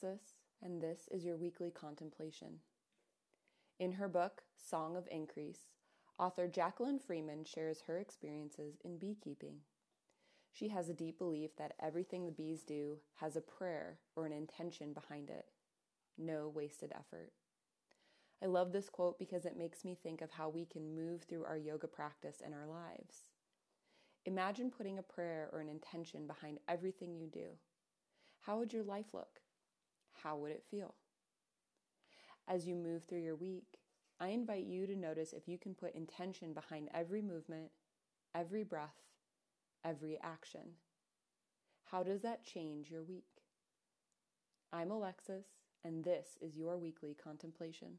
plexus, and this is your weekly contemplation. In her book, Song of Increase, author Jacqueline Freeman shares her experiences in beekeeping. She has a deep belief that everything the bees do has a prayer or an intention behind it. No wasted effort. I love this quote because it makes me think of how we can move through our yoga practice and our lives. Imagine putting a prayer or an intention behind everything you do. How would your life look? How would it feel? As you move through your week, I invite you to notice if you can put intention behind every movement, every breath, every action. How does that change your week? I'm Alexis, and this is your weekly contemplation.